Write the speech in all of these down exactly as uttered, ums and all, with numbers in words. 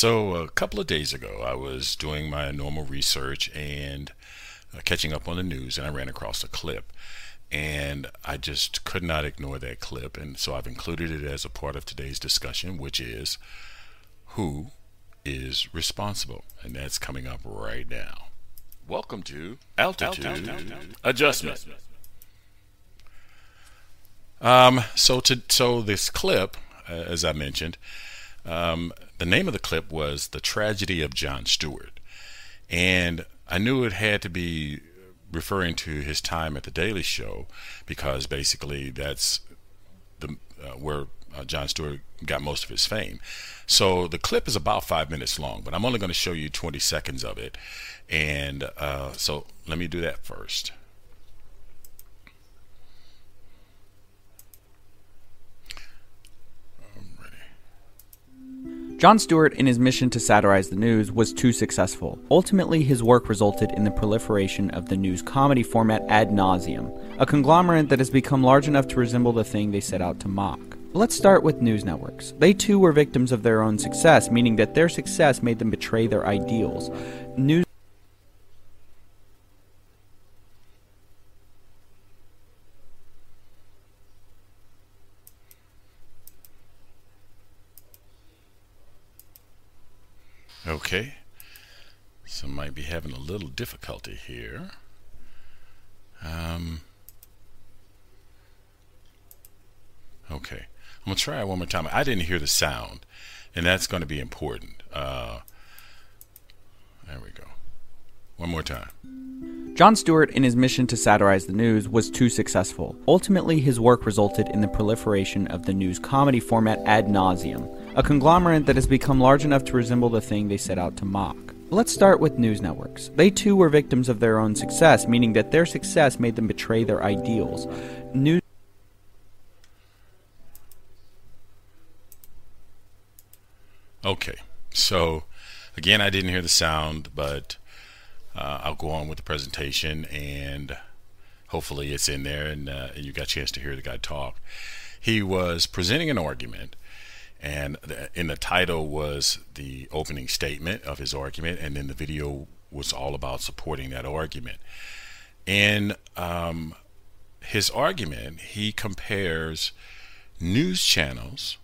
So a couple of days ago, I was doing my normal research and uh, catching up on the news, and I ran across a clip. And I just could not ignore that clip, and so I've included it as a part of today's discussion, which is who is responsible, and that's coming up right now. Welcome to Altitude, Altitude Adjustment. Adjustment. Um, so, to, so this clip, uh, as I mentioned, um, the name of the clip was The Tragedy of Jon Stewart, and I knew it had to be referring to his time at The Daily Show, because basically that's the uh, where uh, Jon Stewart got most of his fame. So the clip is about five minutes long, but I'm only going to show you twenty seconds of it. And uh, so let me do that first. I'm ready. Jon Stewart, in his mission to satirize the news, was too successful. Ultimately, his work resulted in the proliferation of the news comedy format ad nauseum, a conglomerate that has become large enough to resemble the thing they set out to mock. Let's start with news networks. They too were victims of their own success, meaning that their success made them betray their ideals. News. Okay, so might be having a little difficulty here. Um, okay, I'm going to try it one more time. I didn't hear the sound, and that's going to be important. Uh, there we go. One more time. Jon Stewart, in his mission to satirize the news, was too successful. Ultimately, his work resulted in the proliferation of the news comedy format ad nauseum, a conglomerate that has become large enough to resemble the thing they set out to mock. Let's start with news networks. They too were victims of their own success, meaning that their success made them betray their ideals. News. Okay, so again, I didn't hear the sound, but Uh, I'll go on with the presentation, and hopefully it's in there, and, uh, and you got a chance to hear the guy talk. He was presenting an argument, and the, in the title was the opening statement of his argument, and then the video was all about supporting that argument. In um, his argument, he compares news channels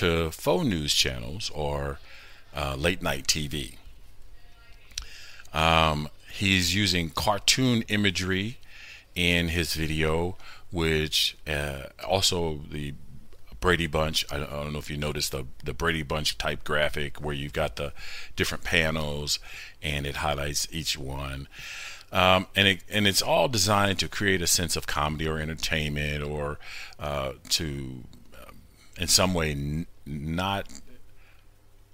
to faux news channels or uh, late night T V. Um, he's using cartoon imagery in his video, which uh, also the Brady Bunch, I don't, I don't know if you noticed the, the Brady Bunch type graphic where you've got the different panels and it highlights each one. Um, and, it, and it's all designed to create a sense of comedy or entertainment, or uh, to um, in some way n- not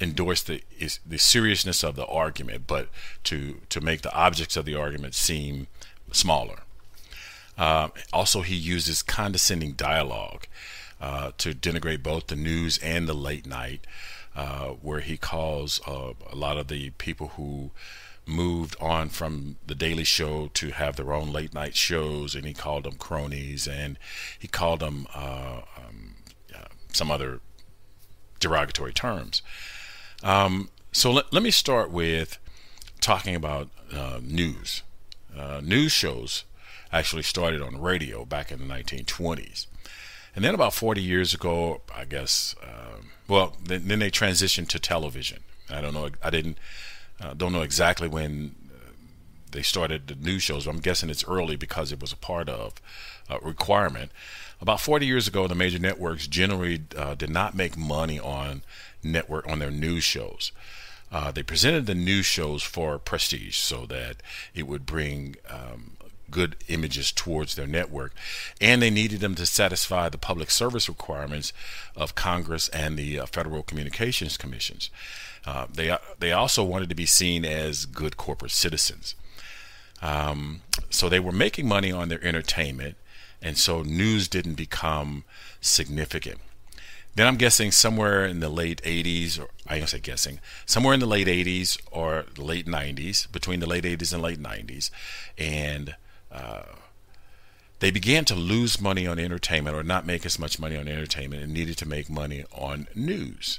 endorse the is the seriousness of the argument, but to to make the objects of the argument seem smaller. Uh, also, he uses condescending dialogue uh, to denigrate both the news and the late night, uh, where he calls uh, a lot of the people who moved on from The Daily Show to have their own late night shows, and he called them cronies, and he called them uh, um, uh, some other derogatory terms. Um, so let, let me start with talking about uh, news. Uh, news shows actually started on radio back in the nineteen twenties. And then about forty years ago, I guess, um, well, then, then they transitioned to television. I don't know, I didn't, uh, don't know exactly when uh, they started the news shows, but I'm guessing it's early because it was a part of a requirement. About forty years ago, the major networks generally uh, did not make money on network on their news shows. Uh, they presented the news shows for prestige, so that it would bring um, good images towards their network, and they needed them to satisfy the public service requirements of Congress and the uh, Federal Communications Commissions. Uh, they they also wanted to be seen as good corporate citizens. Um, so they were making money on their entertainment, and so news didn't become significant. Then I'm guessing somewhere in the late eighties, or I don't say guessing, somewhere in the late eighties or late nineties, between the late eighties and late nineties, and uh, they began to lose money on entertainment, or not make as much money on entertainment, and needed to make money on news.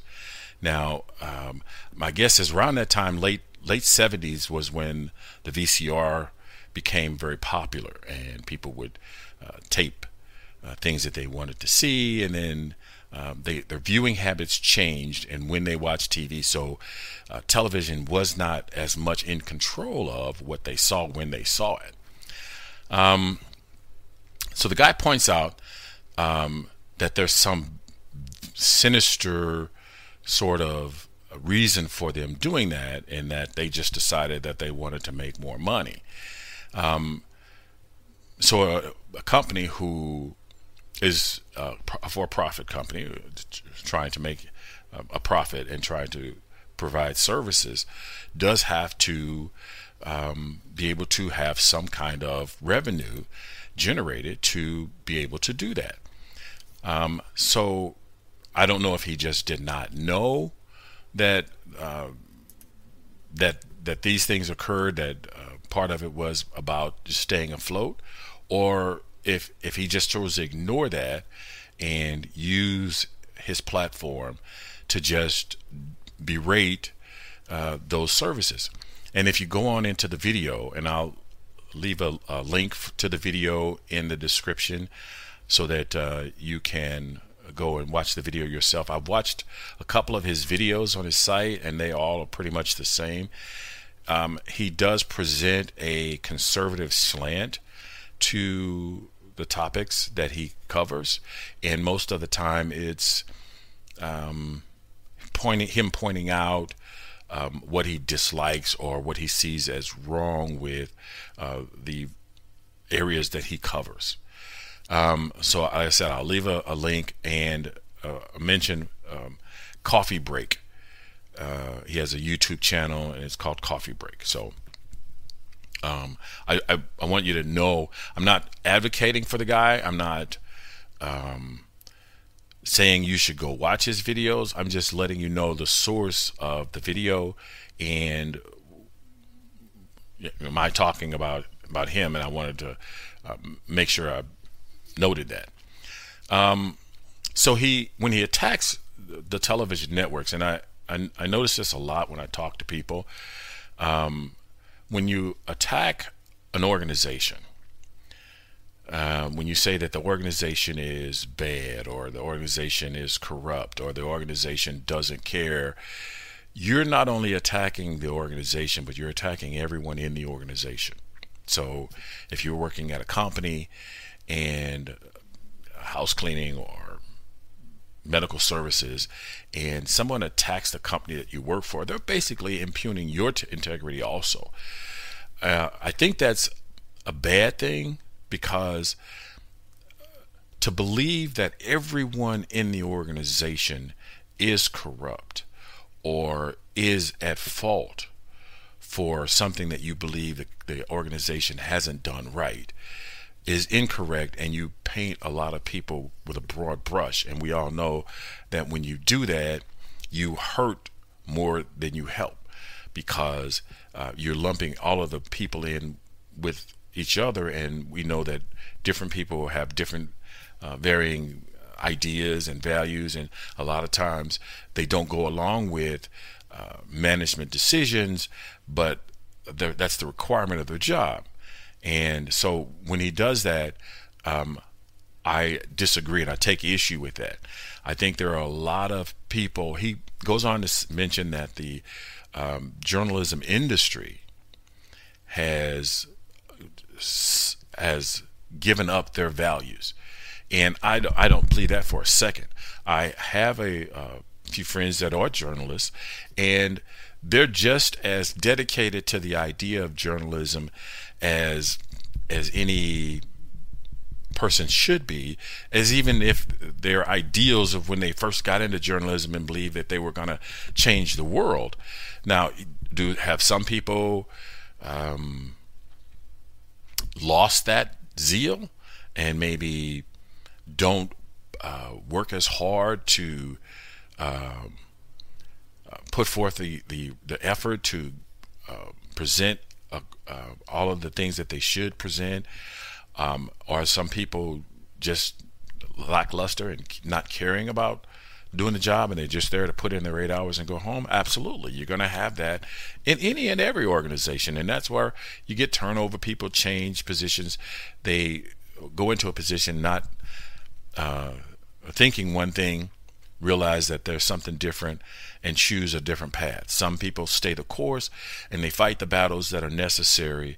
Now, um, my guess is around that time, late late seventies, was when the V C R became very popular, and people would uh, tape uh, things that they wanted to see, and then um, they, their viewing habits changed, and when they watched T V, so uh, television was not as much in control of what they saw when they saw it. Um, so the guy points out um, that there's some sinister sort of reason for them doing that, and that they just decided that they wanted to make more money. Um, so a, a company who is a for-profit company trying to make a profit and trying to provide services does have to um, be able to have some kind of revenue generated to be able to do that. Um, so I don't know if he just did not know that uh, that that these things occurred, that uh, part of it was about just staying afloat, or if if he just chose to ignore that and use his platform to just berate uh, those services. And if you go on into the video, and I'll leave a, a link to the video in the description so that uh, you can go and watch the video yourself. I've watched a couple of his videos on his site, and they all are pretty much the same. Um, he does present a conservative slant to the topics that he covers, and most of the time it's um, pointing him pointing out um, what he dislikes or what he sees as wrong with uh, the areas that he covers. Um, so like I said, I'll leave a, a link and uh, mention um, Coffee Break. Uh, he has a YouTube channel, and it's called Coffee Break. So um, I, I, I want you to know I'm not advocating for the guy. I'm not um, saying you should go watch his videos. I'm just letting you know the source of the video and you know, my talking about, about him, and I wanted to uh, make sure I noted that. Um, so he, when he attacks the television networks, and I, I, I notice this a lot when I talk to people, um, when you attack an organization, uh, when you say that the organization is bad or the organization is corrupt or the organization doesn't care, you're not only attacking the organization, but you're attacking everyone in the organization. So if you're working at a company and house cleaning or medical services, and someone attacks the company that you work for, they're basically impugning your t- integrity also. Uh, I think that's a bad thing, because to believe that everyone in the organization is corrupt or is at fault for something that you believe that the organization hasn't done right is incorrect, and you paint a lot of people with a broad brush, and we all know that when you do that, you hurt more than you help, because uh, you're lumping all of the people in with each other, and we know that different people have different uh, varying ideas and values, and a lot of times they don't go along with uh, management decisions, but that's the requirement of their job. And so when he does that, um, I disagree and I take issue with that. I think there are a lot of people. He goes on to mention that the um, journalism industry has has given up their values. And I, I don't believe that for a second. I have a uh, few friends that are journalists, and they're just as dedicated to the idea of journalism as as any person should be, as even if their ideals of when they first got into journalism and believed that they were going to change the world. Now, do have some people um, lost that zeal and maybe don't uh, work as hard to um, put forth the, the, the effort to uh, present Uh, uh, all of the things that they should present, um, or some people just lackluster and not caring about doing the job and they're just there to put in their eight hours and go home, absolutely. You're going to have that in any and every organization. And that's where you get turnover. People change positions. They go into a position not uh, thinking one thing, realize that there's something different, and choose a different path. Some people stay the course and they fight the battles that are necessary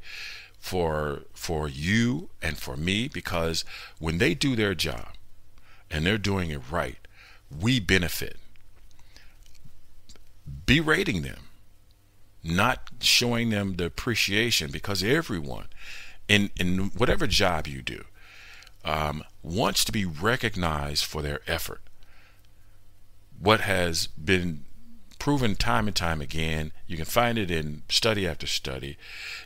for for you and for me, because when they do their job and they're doing it right, we benefit. Berating them, not showing them the appreciation, because everyone in, in whatever job you do um, wants to be recognized for their effort. What has been proven time and time again, you can find it in study after study,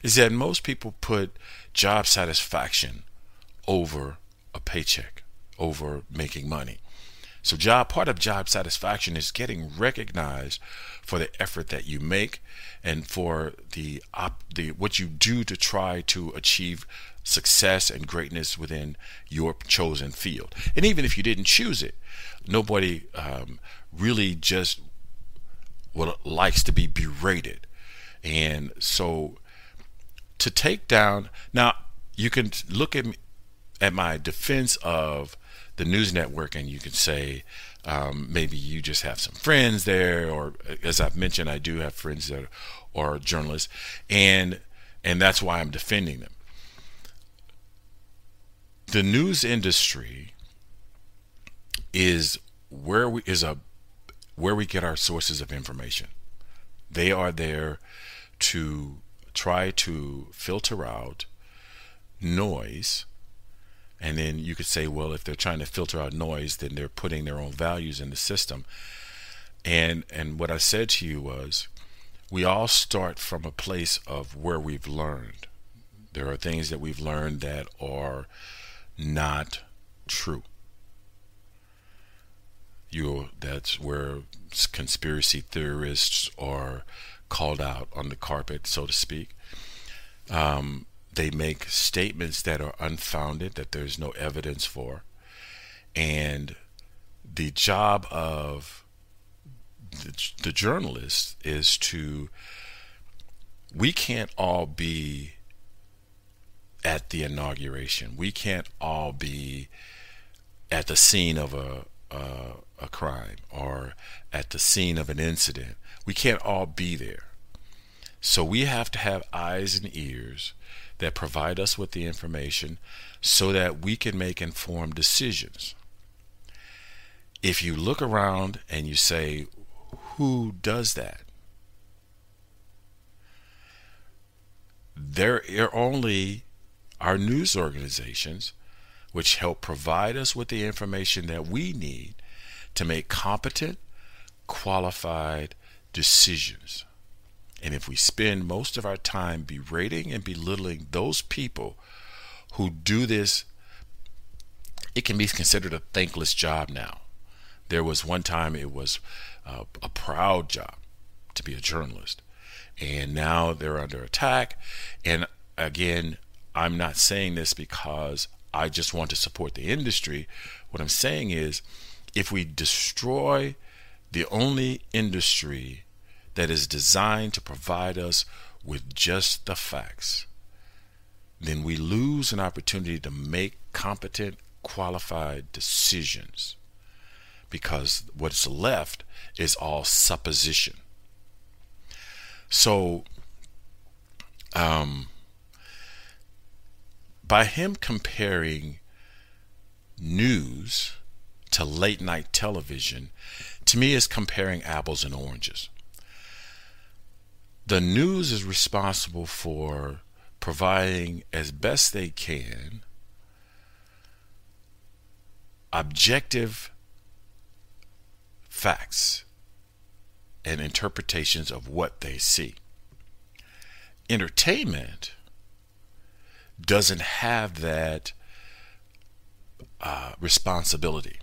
is that most people put job satisfaction over a paycheck, over making money. So job part of job satisfaction is getting recognized for the effort that you make and for the, op, the what you do to try to achieve success and greatness within your chosen field. And even if you didn't choose it, nobody um, really just well, likes to be berated. And so to take down, now you can look at, at my defense of the news network and you can say um, maybe you just have some friends there, or as I've mentioned, I do have friends that are, are journalists, and and that's why I'm defending them. The news industry is where we is a where we get our sources of information. They are there to try to filter out noise. And then you could say, well, if they're trying to filter out noise, then they're putting their own values in the system. And and what I said to you was, we all start from a place of where we've learned. There are things that we've learned that are not true. You, that's where conspiracy theorists are called out on the carpet, so to speak. Um, They make statements that are unfounded, that there's no evidence for. And the job of the, the journalist is to, we can't all be at the inauguration. We can't all be at the scene of a, a, a crime or at the scene of an incident. We can't all be there. So we have to have eyes and ears that provide us with the information so that we can make informed decisions. If you look around and you say, who does that? There are only our news organizations, which help provide us with the information that we need to make competent, qualified decisions. And if we spend most of our time berating and belittling those people who do this, it can be considered a thankless job now. There was one time it was uh, a proud job to be a journalist. And now they're under attack. And again, I'm not saying this because I just want to support the industry. What I'm saying is, if we destroy the only industry that is designed to provide us with just the facts, then we lose an opportunity to make competent, qualified decisions, because what's left is all supposition. So, um, by him comparing news to late night television, to me is comparing apples and oranges. The news is responsible for providing, as best they can, objective facts and interpretations of what they see. Entertainment doesn't have that uh, responsibility.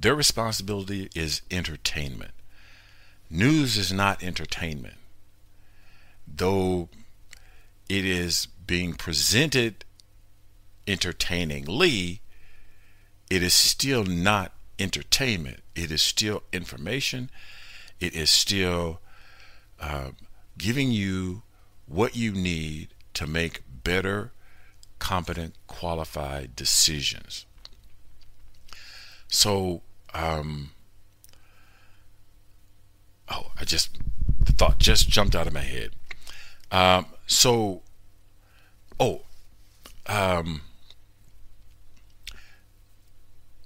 Their responsibility is entertainment. News is not entertainment, though it is being presented entertainingly. it is still not entertainment. It is still information. It is still uh, giving you what you need to make better, competent, qualified decisions. So, um, oh, I just, the thought just jumped out of my head. Um, so, oh, um,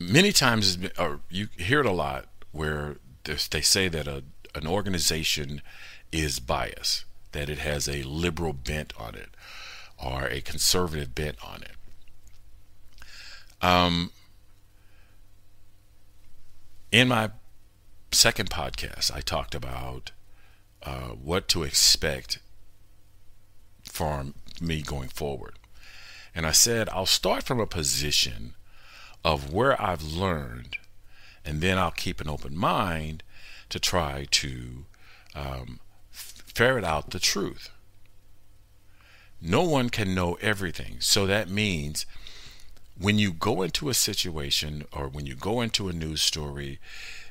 many times, or you hear it a lot, where they say that a, an organization is biased, that it has a liberal bent on it, or a conservative bent on it. Um, in my second podcast, I talked about uh, what to expect from me going forward. And I said, I'll start from a position of where I've learned, and then I'll keep an open mind to try to um, ferret out the truth. No one can know everything. So that means when you go into a situation, or when you go into a news story,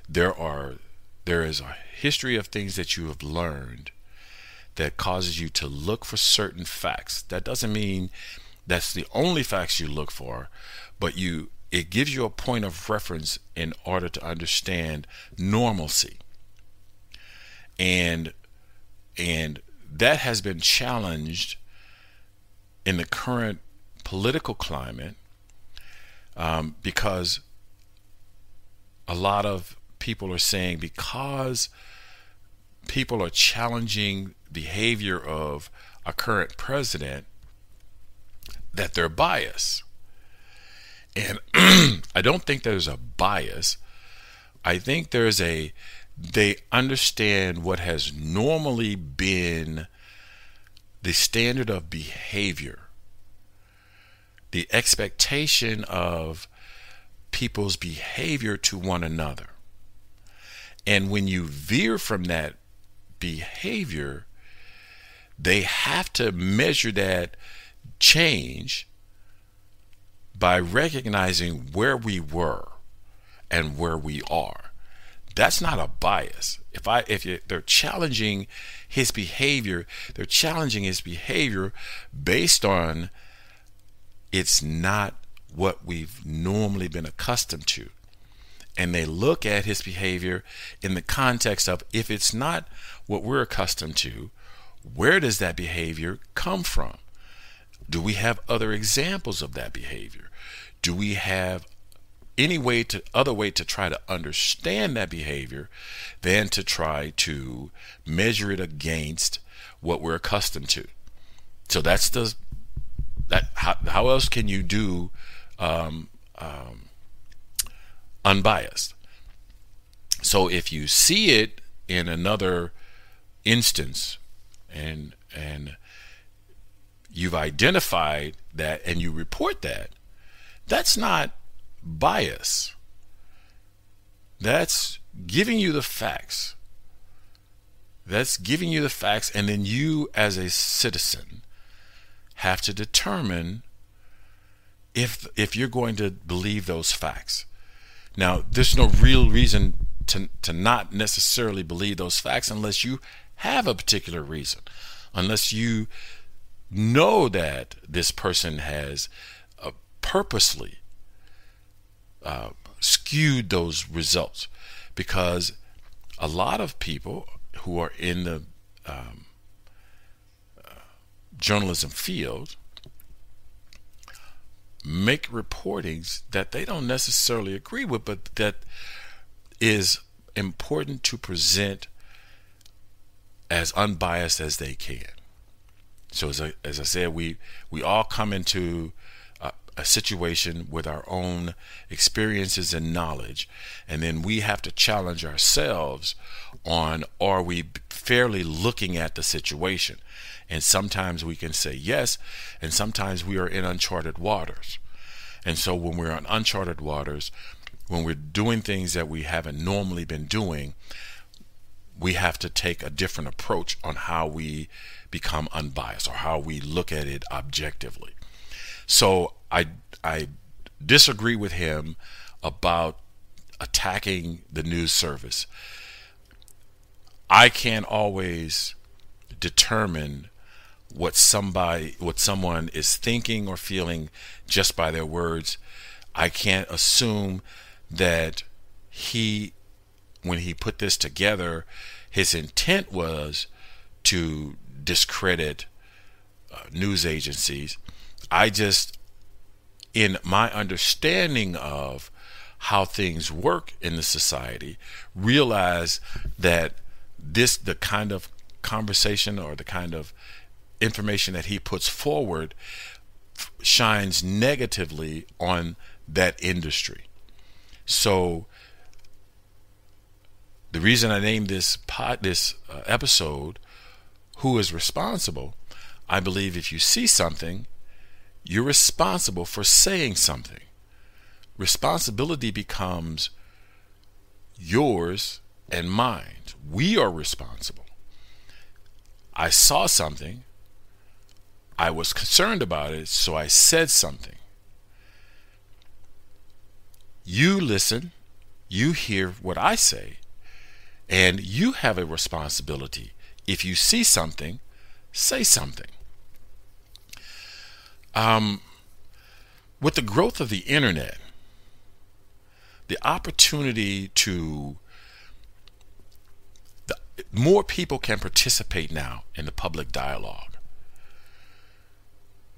there are there is a history of things that you have learned that causes you to look for certain facts. That doesn't mean that's the only facts you look for, but you it gives you a point of reference in order to understand normalcy. And and that has been challenged in the current political climate, um, because a lot of people are saying, because people are challenging behavior of a current president, that they're biased. And I don't think there's a bias. I think there's a, they understand what has normally been the standard of behavior, the expectation of people's behavior to one another. And when you veer from that behavior, they have to measure that change by recognizing where we were and where we are. That's not a bias. If I, if you, they're challenging his behavior, they're challenging his behavior based on it's not what we've normally been accustomed to. And they look at his behavior in the context of, if it's not what we're accustomed to, where does that behavior come from? Do we have other examples of that behavior? Do we have any way to other way to try to understand that behavior than to try to measure it against what we're accustomed to? So that's the that how, how else can you do um, um, unbiased? So if you see it in another instance, and and you've identified that and you report that, that's not bias. That's giving you the facts. That's giving you the facts, and then you as a citizen have to determine if if you're going to believe those facts. Now, there's no real reason to to not necessarily believe those facts unless you have a particular reason, unless you know that this person has uh, purposely Uh, skewed those results, because a lot of people who are in the um, uh, journalism field make reportings that they don't necessarily agree with, but that is important to present as unbiased as they can. So as I, as I said, we we all come into a situation with our own experiences and knowledge, and then we have to challenge ourselves on, are we fairly looking at the situation? And sometimes we can say yes, and sometimes we are in uncharted waters. And so when we're on uncharted waters, when we're doing things that we haven't normally been doing, we have to take a different approach on how we become unbiased, or how we look at it objectively. So I I disagree with him about attacking the news service. I can't always determine what somebody, what someone is thinking or feeling just by their words. I can't assume that he, when he put this together, his intent was to discredit uh, news agencies. I just, in my understanding of how things work in the society, realize that this, the kind of conversation or the kind of information that he puts forward f- shines negatively on that industry. So the reason I named this pod, this uh, episode, Who is Responsible? I believe if you see something, you're responsible for saying something. Responsibility becomes yours and mine. We are responsible. I saw something. I was concerned about it, so I said something. You listen, you hear what I say, and you have a responsibility. If you see something, say something. Um, with the growth of the internet, the opportunity to the, more people can participate now in the public dialogue.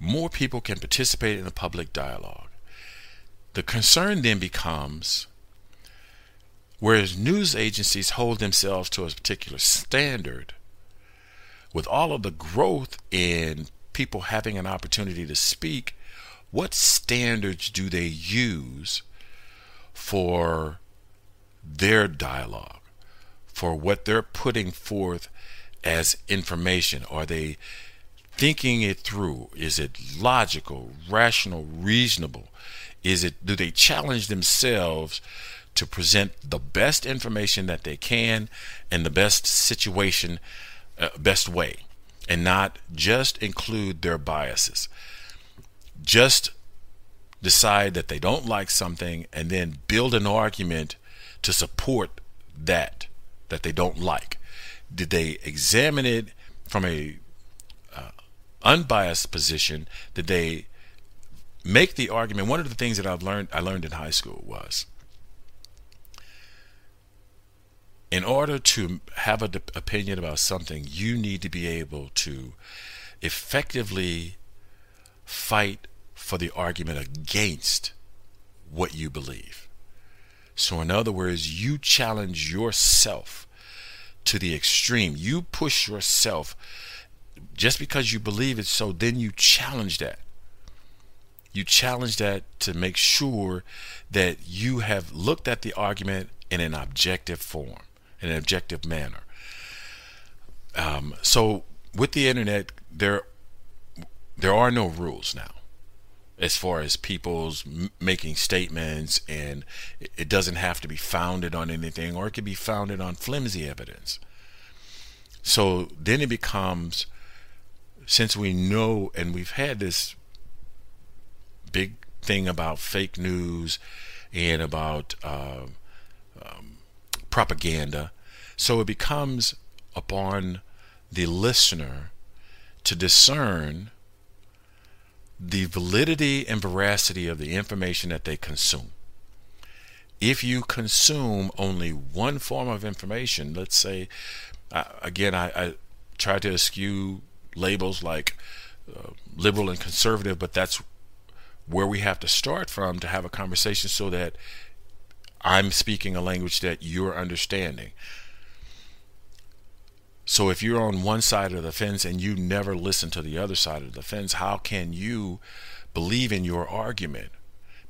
More people can participate in the public dialogue. The concern then becomes, whereas news agencies hold themselves to a particular standard, with all of the growth in people having an opportunity to speak, what standards do they use for their dialogue, for what they're putting forth as information? Are they thinking it through? Is it logical, rational, reasonable? Is it, do they challenge themselves to present the best information that they can in the best situation, uh, best way, and not just include their biases? Just decide that they don't like something and then build an argument to support that, that they don't like. Did they examine it from a uh, unbiased position? Did they make the argument? One of the things that I've learned, I learned in high school was, in order to have an opinion about something, you need to be able to effectively fight for the argument against what you believe. So in other words, you challenge yourself to the extreme. You push yourself just because you believe it, so then you challenge that. You challenge that to make sure that you have looked at the argument in an objective form, in an objective manner. Um, so with the internet, there there are no rules now as far as people's m- making statements, and it, it doesn't have to be founded on anything, or it could be founded on flimsy evidence. So then it becomes, since we know, and we've had this big thing about fake news and about uh, um, propaganda, so it becomes upon the listener to discern the validity and veracity of the information that they consume. If you consume only one form of information, let's say, I, again, I, I try to eschew labels like uh, liberal and conservative, but that's where we have to start from to have a conversation so that I'm speaking a language that you're understanding. So if you're on one side of the fence and you never listen to the other side of the fence, how can you believe in your argument?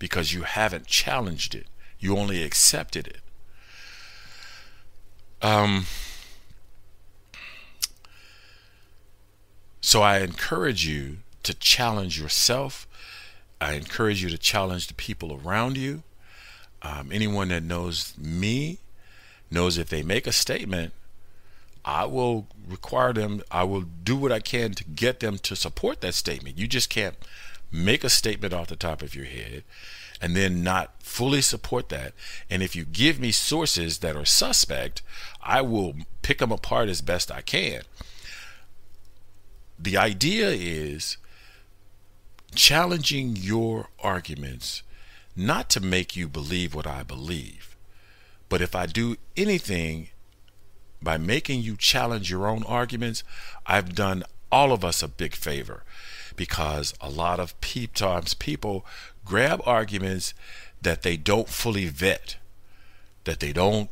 Because you haven't challenged it. You only accepted it. Um, so I encourage you to challenge yourself. I encourage you to challenge the people around you. Um, anyone that knows me knows if they make a statement, I will require them, I will do what I can to get them to support that statement. You just can't make a statement off the top of your head and then not fully support that. And if you give me sources that are suspect, I will pick them apart as best I can. The idea is challenging your arguments, not to make you believe what I believe, but if I do anything by making you challenge your own arguments, I've done all of us a big favor, because a lot of peep times people grab arguments that they don't fully vet, that they don't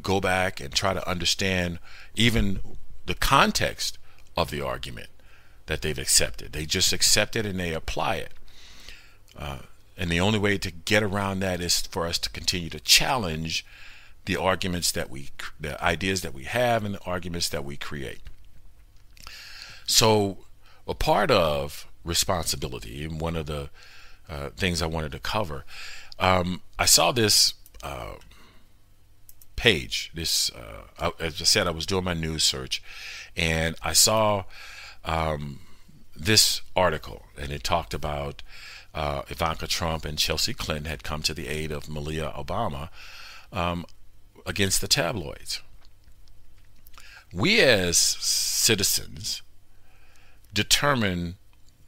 go back and try to understand even the context of the argument that they've accepted. They just accept it and they apply it. Uh, and the only way to get around that is for us to continue to challenge the arguments that we, the ideas that we have and the arguments that we create. So a part of responsibility, and one of the uh, things I wanted to cover, um, I saw this uh, page, this, uh, I, as I said, I was doing my news search, and I saw um, this article, and it talked about uh, Ivanka Trump and Chelsea Clinton had come to the aid of Malia Obama um, against the tabloids. We as citizens determine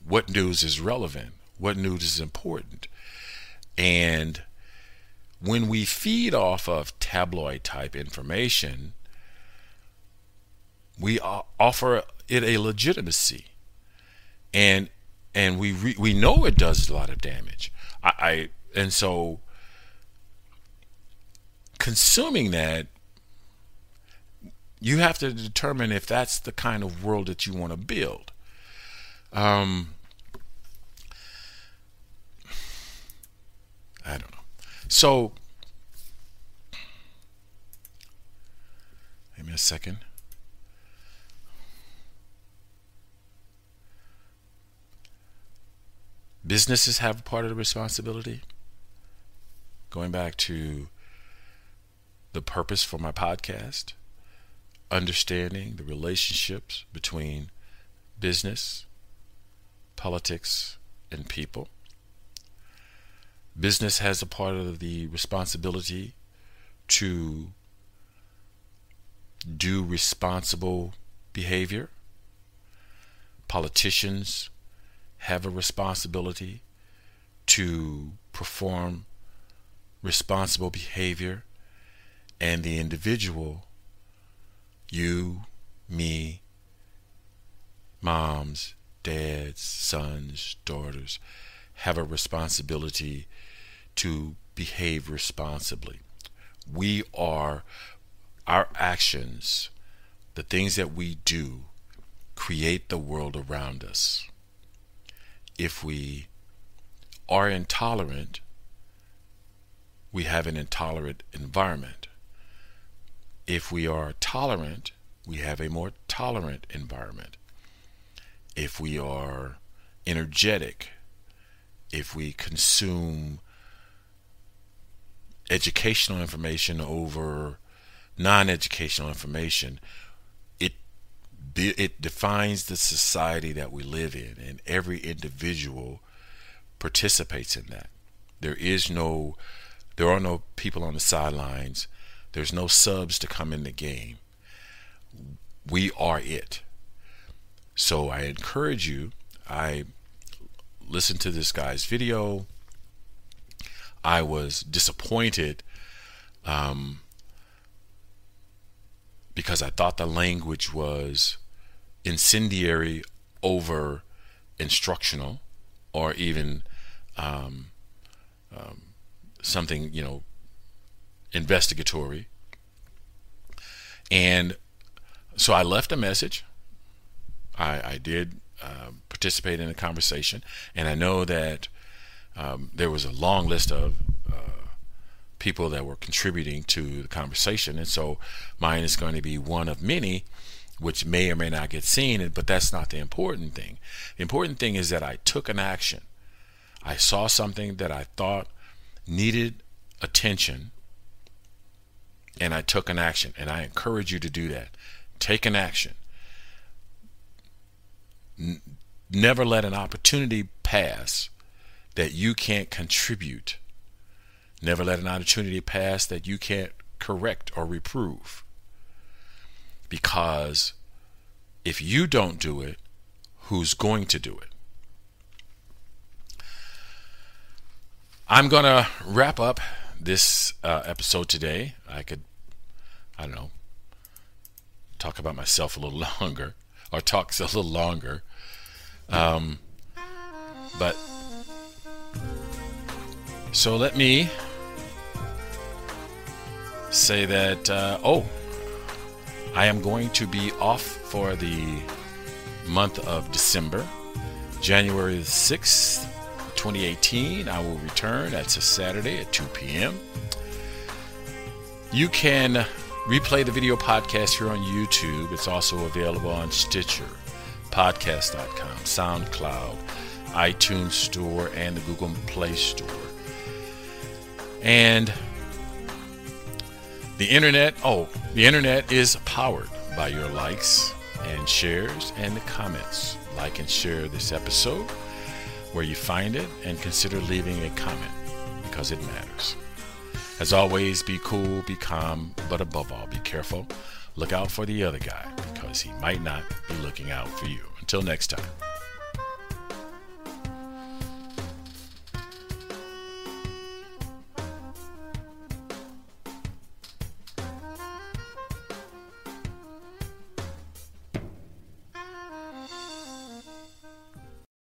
what news is relevant, what news is important. And when we feed off of tabloid type information, we offer it a legitimacy. And and we re, we know it does a lot of damage. I, I and so consuming that, you have to determine if that's the kind of world that you want to build. Um, I don't know. So, give me a second. Businesses have part of the responsibility. Going back to the purpose for my podcast, understanding the relationships between business, politics, and people. Business has a part of the responsibility to do responsible behavior. Politicians have a responsibility to perform responsible behavior, and the individual, you, me, moms, dads, sons, daughters, have a responsibility to behave responsibly. We are, our actions, the things that we do, create the world around us. If we are intolerant, we have an intolerant environment. If we are tolerant, we have a more tolerant environment. If we are energetic, if we consume educational information over non-educational information, it it defines the society that we live in, and every individual participates in that. There is no, there are no people on the sidelines. There's no subs to come in the game. We are it. So I encourage you, I listened to this guy's video. I was disappointed um, because I thought the language was incendiary over instructional, or even um, um, something, you know, investigatory. And so I left a message. I, I did uh, participate in a conversation, and I know that um, there was a long list of uh, people that were contributing to the conversation, and so mine is going to be one of many, which may or may not get seen, but that's not the important thing. The important thing is that I took an action. I saw something that I thought needed attention, and I took an action, and I encourage you to do that. Take an action. Never let an opportunity pass that you can't contribute. Never let an opportunity pass that you can't correct or reprove. Because if you don't do it, who's going to do it? I'm going to wrap up this uh, episode today. I could, I don't know, talk about myself a little longer or talk a little longer. Um, but so let me say that, uh, oh, I am going to be off for the month of December. January sixth, twenty eighteen, I will return. That's a Saturday at two p.m. You can replay the video podcast here on YouTube. It's also available on Stitcher, podcast dot com, SoundCloud, iTunes Store, and the Google Play Store. And the internet, oh, the internet is powered by your likes and shares and the comments. Like and share this episode where you find it and consider leaving a comment because it matters. As always, be cool, be calm, but above all, be careful. Look out for the other guy because he might not be looking out for you. Until next time.